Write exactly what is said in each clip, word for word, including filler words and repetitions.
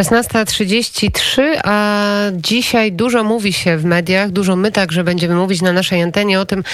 szesnasta trzydzieści trzy, a dzisiaj dużo mówi się w mediach, dużo my także będziemy mówić na naszej antenie o tym,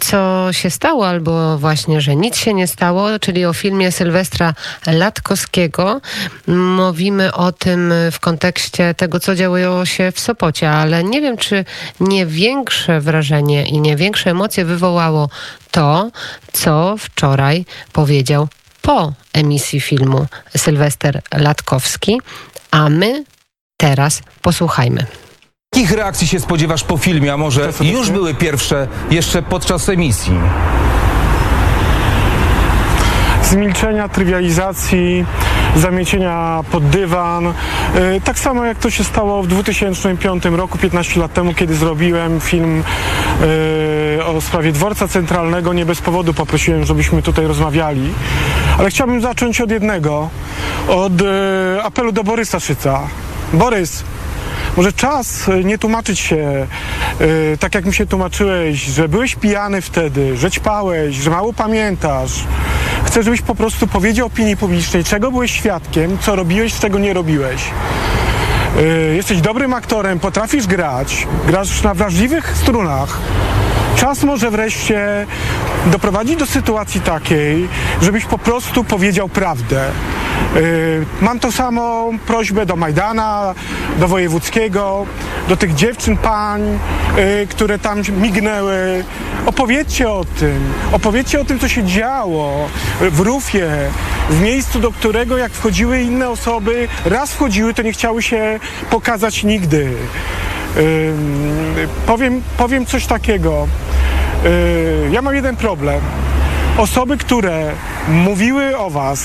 co się stało, albo właśnie, że nic się nie stało, czyli o filmie Sylwestra Latkowskiego. Mówimy o tym w kontekście tego, co działo się w Sopocie, ale nie wiem, czy nie większe wrażenie i nie większe emocje wywołało to, co wczoraj powiedział po emisji filmu Sylwester Latkowski, a my teraz posłuchajmy. Jakich reakcji się spodziewasz po filmie, a może już były pierwsze jeszcze podczas emisji? Zmilczenia, trywializacji, zamiecienia pod dywan. Tak samo jak to się stało w dwa tysiące piątym roku, piętnaście lat temu, kiedy zrobiłem film o sprawie Dworca Centralnego. Nie bez powodu poprosiłem, żebyśmy tutaj rozmawiali. Ale chciałbym zacząć od jednego, od apelu do Borysa Szyca. Borys, może czas nie tłumaczyć się yy, tak, jak mi się tłumaczyłeś, że byłeś pijany wtedy, że ćpałeś, że mało pamiętasz. Chcę, żebyś po prostu powiedział opinii publicznej, czego byłeś świadkiem, co robiłeś, czego nie robiłeś. Yy, jesteś dobrym aktorem, potrafisz grać, grasz na wrażliwych strunach. Czas może wreszcie doprowadzić do sytuacji takiej, żebyś po prostu powiedział prawdę. Mam tą samą prośbę do Majdana, do Wojewódzkiego, do tych dziewczyn, pań, które tam mignęły. Opowiedzcie o tym, opowiedzcie o tym, co się działo w Rufie, w miejscu, do którego jak wchodziły inne osoby, raz wchodziły, to nie chciały się pokazać nigdy. Powiem, powiem coś takiego. Ja mam jeden problem. Osoby, które mówiły o was,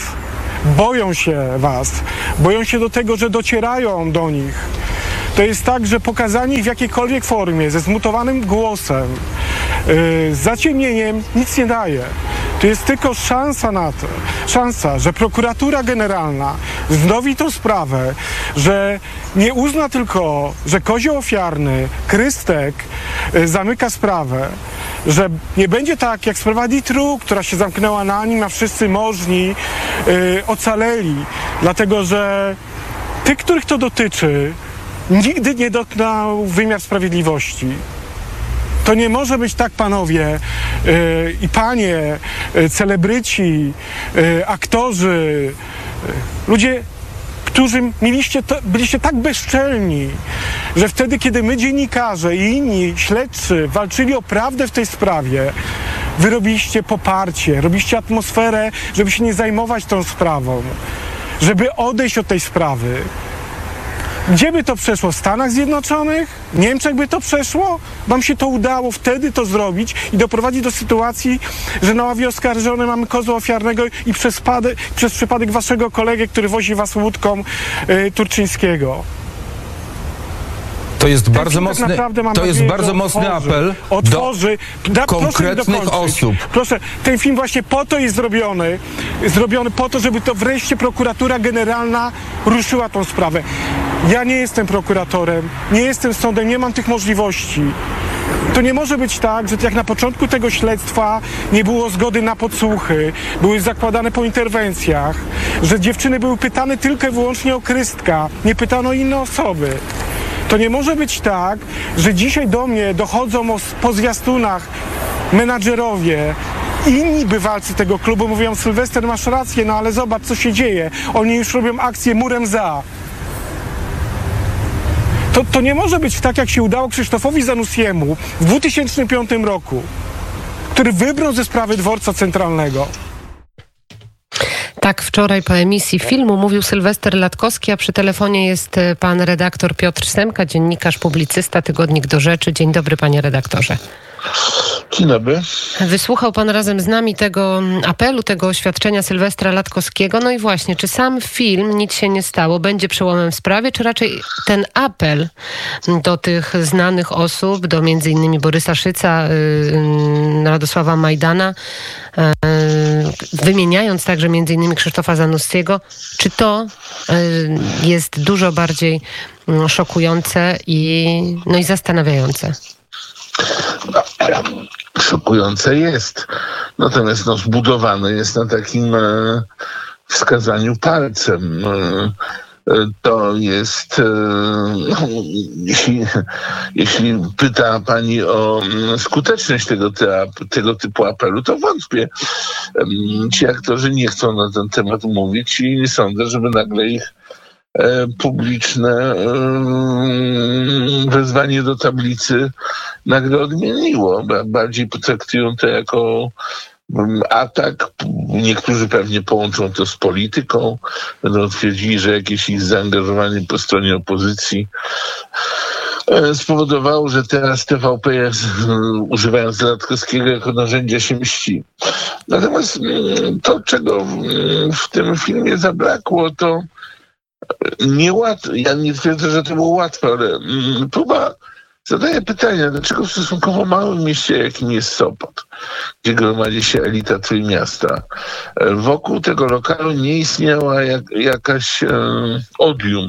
boją się was, boją się do tego, że docierają do nich. To jest tak, że pokazanie ich w jakiejkolwiek formie, ze zmutowanym głosem, yy, z zaciemnieniem nic nie daje. To jest tylko szansa na to, szansa, że prokuratura generalna wznowi tą sprawę, że nie uzna tylko, że kozioł ofiarny, Krystek, yy, zamyka sprawę, że nie będzie tak jak sprawa Ditru, która się zamknęła na nim, a wszyscy możni yy, ocaleli, dlatego że tych, których to dotyczy, nigdy nie dotknął wymiar sprawiedliwości. To nie może być tak, panowie yy, i panie, yy, celebryci, yy, aktorzy, yy, ludzie, którzy mieliście to, byliście tak bezczelni, że wtedy, kiedy my, dziennikarze i inni śledczy, walczyli o prawdę w tej sprawie, wy robiliście poparcie, robiliście atmosferę, żeby się nie zajmować tą sprawą, żeby odejść od tej sprawy. Gdzie by to przeszło? W Stanach Zjednoczonych? W Niemczech by to przeszło? Wam się to udało wtedy to zrobić i doprowadzić do sytuacji, że na ławie oskarżonych mamy kozła ofiarnego i przez, pady, przez przypadek waszego kolegę, który wozi was łódką yy, Turczyńskiego. To jest bardzo mocny, to jest bardzo mocny apel do konkretnych osób. Proszę, ten film właśnie po to jest zrobiony, zrobiony po to, żeby to wreszcie prokuratura generalna ruszyła tą sprawę. Ja nie jestem prokuratorem, nie jestem sądem, nie mam tych możliwości. To nie może być tak, że jak na początku tego śledztwa nie było zgody na podsłuchy, były zakładane po interwencjach, że dziewczyny były pytane tylko i wyłącznie o Krystka, nie pytano o inne osoby. To nie może być tak, że dzisiaj do mnie dochodzą o, po zwiastunach menadżerowie, inni bywalcy tego klubu mówią: Sylwester, masz rację, no ale zobacz, co się dzieje. Oni już robią akcję murem za. To, to nie może być tak, jak się udało Krzysztofowi Zanussiemu w dwa tysiące piątym roku, który wybrał ze sprawy Dworca Centralnego. Tak wczoraj po emisji filmu mówił Sylwester Latkowski, a przy telefonie jest pan redaktor Piotr Semka, dziennikarz, publicysta, Tygodnik do Rzeczy. Dzień dobry, panie redaktorze. Dzień dobry. Wysłuchał pan razem z nami tego apelu, tego oświadczenia Sylwestra Latkowskiego. No i właśnie, czy sam film Nic się nie stało będzie przełomem w sprawie, czy raczej ten apel do tych znanych osób, do między innymi Borysa Szyca, Radosława Majdana, wymieniając także między innymi Krzysztofa Zanussiego, czy to jest dużo bardziej szokujące i, no i zastanawiające? Szokujące jest. Natomiast no, zbudowane jest na takim wskazaniu palcem. to jest, jeśli, jeśli pyta pani o skuteczność tego, tego typu apelu, to wątpię. Ci aktorzy nie chcą na ten temat mówić i nie sądzę, żeby nagle ich publiczne wezwanie do tablicy nagle odmieniło. Bardziej potraktują to jako atak. Niektórzy pewnie połączą to z polityką. Będą twierdzili, że jakieś ich zaangażowanie po stronie opozycji spowodowało, że teraz T V P, jest, używając Latkowskiego jako narzędzia, się mści. Natomiast to, czego w tym filmie zabrakło, to nie łat- ja nie twierdzę, że to było łatwe, ale próba zadaje pytania, dlaczego w stosunkowo małym mieście, jakim jest Sopot, gdzie gromadzi się elita Trójmiasta, wokół tego lokalu nie istniała jak, jakaś e, odium.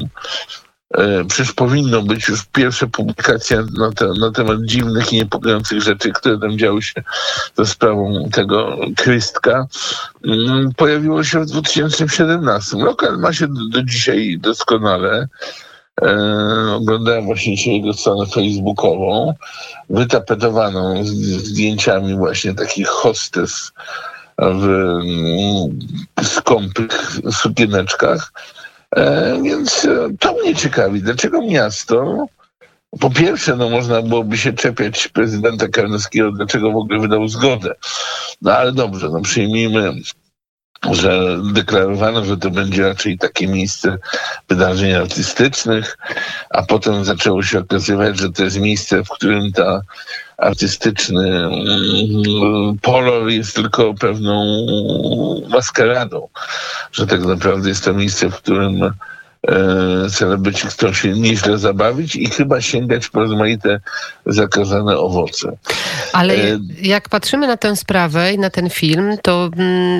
E, przecież powinno być już pierwsze publikacje na, te, na temat dziwnych i niepokojących rzeczy, które tam działy się za sprawą tego Krystka. E, pojawiło się w dwa tysiące siedemnastym. Lokal ma się do, do dzisiaj doskonale. Eee, oglądałem właśnie się jego stronę facebookową, wytapetowaną z, z zdjęciami właśnie takich hostes w, w skąpych sukieneczkach. Eee, więc to mnie ciekawi, dlaczego miasto, po pierwsze, no można byłoby się czepiać prezydenta Karnowskiego, dlaczego w ogóle wydał zgodę. No ale dobrze, no przyjmijmy, że deklarowano, że to będzie raczej takie miejsce wydarzeń artystycznych, a potem zaczęło się okazywać, że to jest miejsce, w którym ta artystyczny polor jest tylko pewną maskaradą, że tak naprawdę jest to miejsce, w którym celebryci chcą się nieźle zabawić i chyba sięgać po rozmaite zakazane owoce. Ale jak patrzymy na tę sprawę i na ten film, to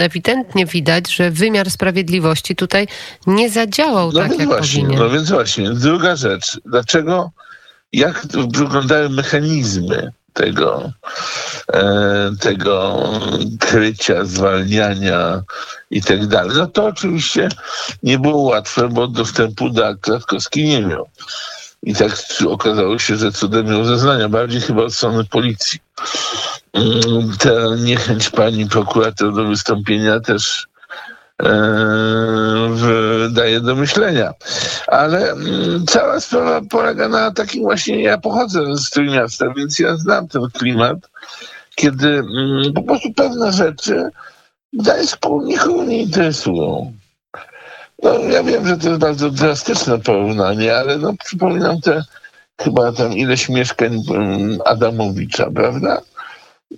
ewidentnie widać, że wymiar sprawiedliwości tutaj nie zadziałał no tak, jak właśnie, powinien. No więc właśnie. Druga rzecz. Dlaczego? Jak wyglądały mechanizmy tego, tego krycia, zwalniania i tak dalej. No to oczywiście nie było łatwe, bo dostępu do Latkowski nie miał. I tak okazało się, że cudem miał zeznania, bardziej chyba od strony policji. Ta niechęć pani prokurator do wystąpienia też daje do myślenia. Ale cała sprawa polega na takim właśnie, ja pochodzę z Trójmiasta, więc ja znam ten klimat, kiedy po prostu pewne rzeczy nikogo nie interesują. No ja wiem, że to jest bardzo drastyczne porównanie, ale no przypominam te chyba tam ileś mieszkań Adamowicza, prawda?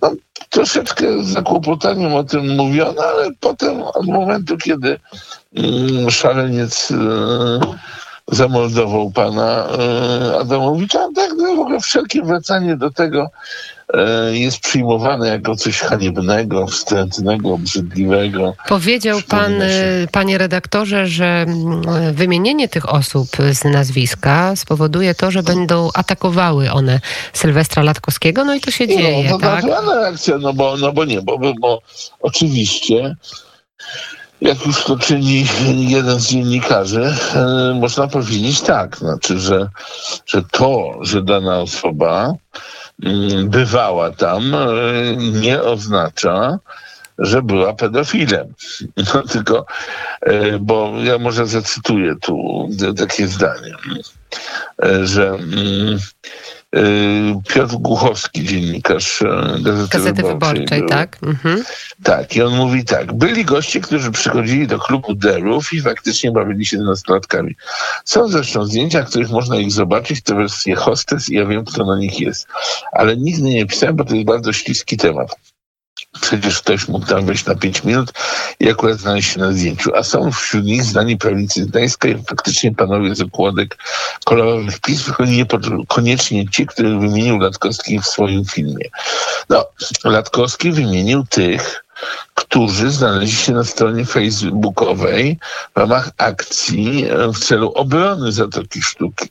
No, troszeczkę z zakłopotaniem o tym mówiono, ale potem od momentu, kiedy mm, szaleniec y, zamordował pana y, Adamowicza, tak no, w ogóle wszelkie wracanie do tego y, jest przyjmowane jako coś haniebnego, wstrętnego, obrzydliwego. Powiedział pan, panie redaktorze, że wymienienie tych osób z nazwiska spowoduje to, że będą atakowały one Sylwestra Latkowskiego, no i to się nie, dzieje. No, to tak? Naturalna reakcja, no bo, no bo nie, bo, bo, bo oczywiście... Jak już to czyni jeden z dziennikarzy, yy, można powiedzieć tak, znaczy, że, że to, że dana osoba yy, bywała tam, yy, nie oznacza, że była pedofilem. No, tylko, yy, bo ja może zacytuję tu takie zdanie, yy, że yy, Piotr Głuchowski, dziennikarz Gazety, Gazety Wyborczej, Wyborczej tak? Mhm. Tak, i on mówi tak. Byli goście, którzy przychodzili do klubu derów i faktycznie bawili się z nastolatkami. Są zresztą zdjęcia, których można ich zobaczyć, to wersje hostes i ja wiem, kto na nich jest. Ale nigdy nie pisałem, bo to jest bardzo śliski temat. Przecież ktoś mógł tam wejść na pięć minut i akurat znaleźć się na zdjęciu. A są wśród nich znani prawnicy Gdańska i faktycznie panowie z okładek kolorowych pism, niekoniecznie ci, których wymienił Latkowski w swoim filmie. No, Latkowski wymienił tych, którzy znaleźli się na stronie facebookowej w ramach akcji w celu obrony Zatoki Sztuki.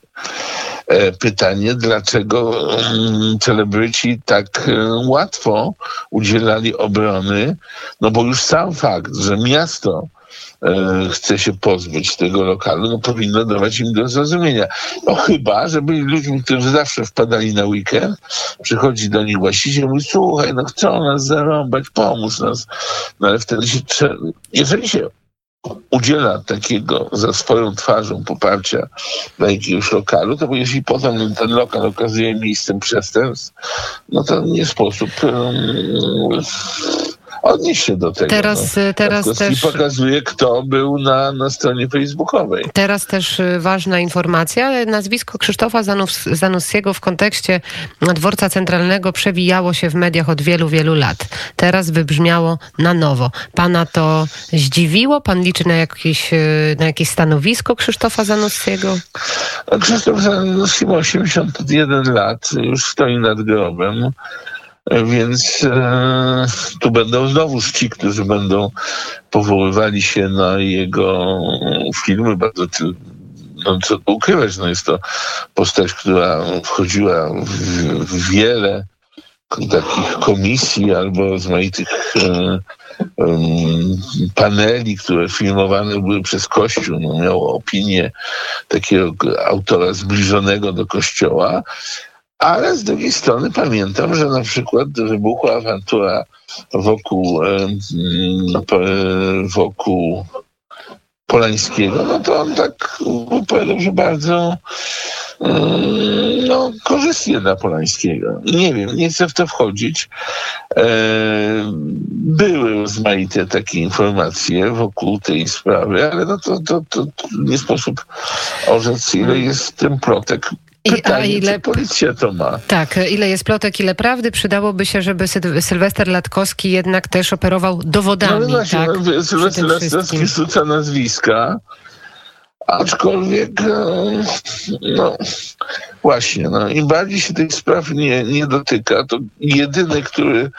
Pytanie, dlaczego celebryci tak łatwo udzielali obrony, no bo już sam fakt, że miasto e, chce się pozbyć tego lokalu, no powinno dawać im do zrozumienia. No chyba, że byli ludźmi, którzy zawsze wpadali na weekend, przychodzi do nich właściciel, mówi, słuchaj, no chcą nas zarąbać, pomóż nas. No ale wtedy się trzeba, jeżeli się udziela takiego za swoją twarzą poparcia dla jakiegoś lokalu, to bo jeśli potem ten lokal okazuje miejscem przestępstw, no to nie sposób um, odnieść się do tego. Teraz, no. teraz też pokazuje, kto był na, na stronie facebookowej. Teraz też ważna informacja. Nazwisko Krzysztofa Zanussiego w kontekście dworca centralnego przewijało się w mediach od wielu, wielu lat. Teraz wybrzmiało na nowo. Pana to zdziwiło? Pan liczy na jakieś, na jakieś stanowisko Krzysztofa Zanussiego? Krzysztof Zanussi ma osiemdziesiąt jeden lat. Już stoi nad grobem. Więc e, tu będą znowu ci, którzy będą powoływali się na jego filmy, bardzo no, co to ukrywać, no jest to postać, która wchodziła w, w wiele takich komisji albo rozmaitych e, paneli, które filmowane były przez Kościół, no, miało opinię takiego autora zbliżonego do Kościoła. Ale z drugiej strony pamiętam, że na przykład wybuchła awantura wokół, wokół Polańskiego, no to on tak powiedział, że bardzo no, korzystnie dla Polańskiego. Nie wiem, nie chcę w to wchodzić. Były rozmaite takie informacje wokół tej sprawy, ale no to, to, to, to nie sposób orzec, ile jest w tym plotek. Pytanie, I, a ile, czy policja to ma? Tak, ile jest plotek, ile prawdy? Przydałoby się, żeby Syl- Sylwester Latkowski jednak też operował dowodami. No właśnie, tak, no, Sylwester Latkowski rzuca nazwiska, aczkolwiek no właśnie, no, im bardziej się tych spraw nie, nie dotyka, to jedyny, który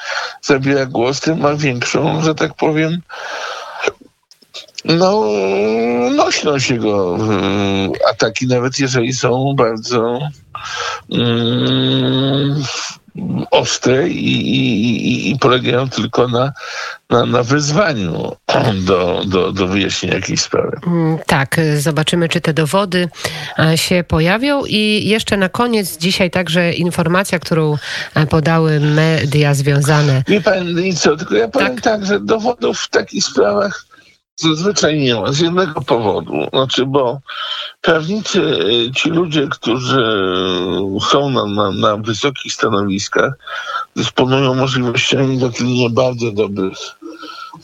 zabiera głos, ten ma większą, że tak powiem, no, nośno się go ataki, nawet jeżeli są bardzo um, ostre i, i, i polegają tylko na, na, na wyzwaniu do, do, do wyjaśnienia jakiejś sprawy. Tak, zobaczymy, czy te dowody się pojawią. I jeszcze na koniec dzisiaj także informacja, którą podały media związane. Nie pan nic, tylko ja powiem tak, tak że dowodów w takich sprawach zazwyczaj nie ma, z jednego powodu. Znaczy, bo prawnicy, ci ludzie, którzy są na, na, na wysokich stanowiskach, dysponują możliwościami do nie bardzo dobrych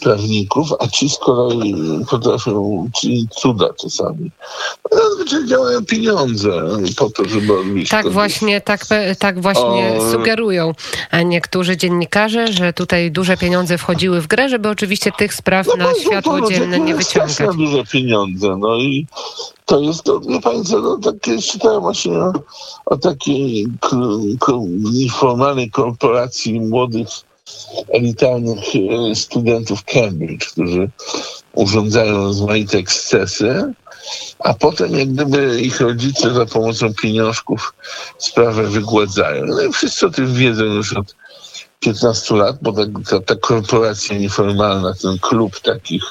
prawników, a ci z kolei potrafią czynić cuda czasami. Zazwyczaj działają pieniądze po to, żeby odnieść. Tak właśnie, tak, tak właśnie o... sugerują niektórzy dziennikarze, że tutaj duże pieniądze wchodziły w grę, żeby oczywiście tych spraw no, na światło dzienne nie wyciągać. To jest duże pieniądze, no i to jest, to, wie państwo, no takie, czytałem właśnie o, o takiej k- k- nieformalnej korporacji młodych elitarnych studentów Cambridge, którzy urządzają rozmaite ekscesy, a potem jak gdyby ich rodzice za pomocą pieniążków sprawę wygładzają. No i wszyscy o tym wiedzą już od piętnastu lat, bo ta, ta, ta korporacja nieformalna, ten klub takich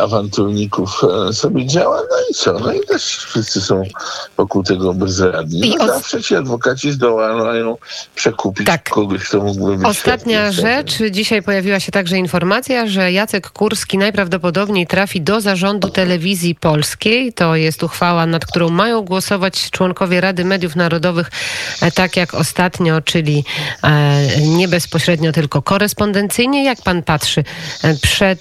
awanturników sobie działa, no i co? No i też wszyscy są wokół tego bezradni. No zawsze ci adwokaci zdołają przekupić tak. kogoś, kto mógłby być. Ostatnia rzecz. Sobie. Dzisiaj pojawiła się także informacja, że Jacek Kurski najprawdopodobniej trafi do zarządu Telewizji Polskiej. To jest uchwała, nad którą mają głosować członkowie Rady Mediów Narodowych, tak jak ostatnio, czyli nie bezpośrednio, tylko korespondencyjnie. Jak pan patrzy? Przed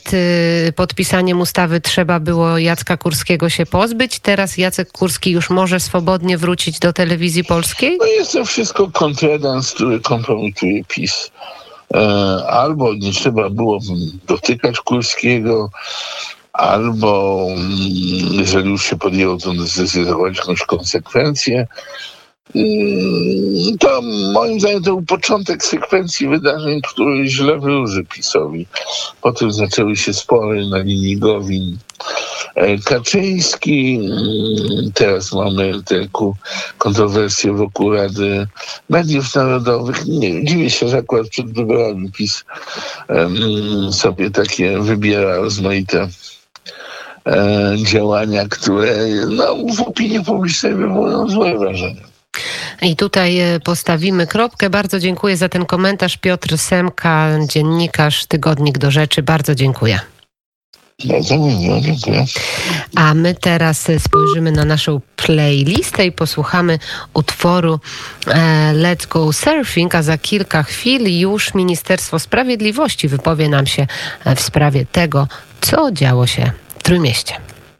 podpisaniem ustawy trzeba było Jacka Kurskiego się pozbyć. Teraz Jacek Kurski już może swobodnie wrócić do Telewizji Polskiej? No jest to wszystko kontredans, który kompromituje PiS. Albo nie trzeba było dotykać Kurskiego, albo jeżeli już się podjęło, to zdecydować jakąś konsekwencję. To moim zdaniem to był początek sekwencji wydarzeń, które źle wróży PiS-owi. Potem zaczęły się spory na linii Gowin, Kaczyński. Teraz mamy te kontrowersje wokół Rady Mediów Narodowych. Nie dziwię się, że akurat przed wyborami PiS sobie takie wybiera rozmaite działania, które no, w opinii publicznej wywołują złe wrażenie. I tutaj postawimy kropkę. Bardzo dziękuję za ten komentarz. Piotr Semka, dziennikarz, Tygodnik do Rzeczy. Bardzo dziękuję. Bardzo miło, dziękuję. A my teraz spojrzymy na naszą playlistę i posłuchamy utworu Let's Go Surfing, a za kilka chwil już Ministerstwo Sprawiedliwości wypowie nam się w sprawie tego, co działo się w Trójmieście.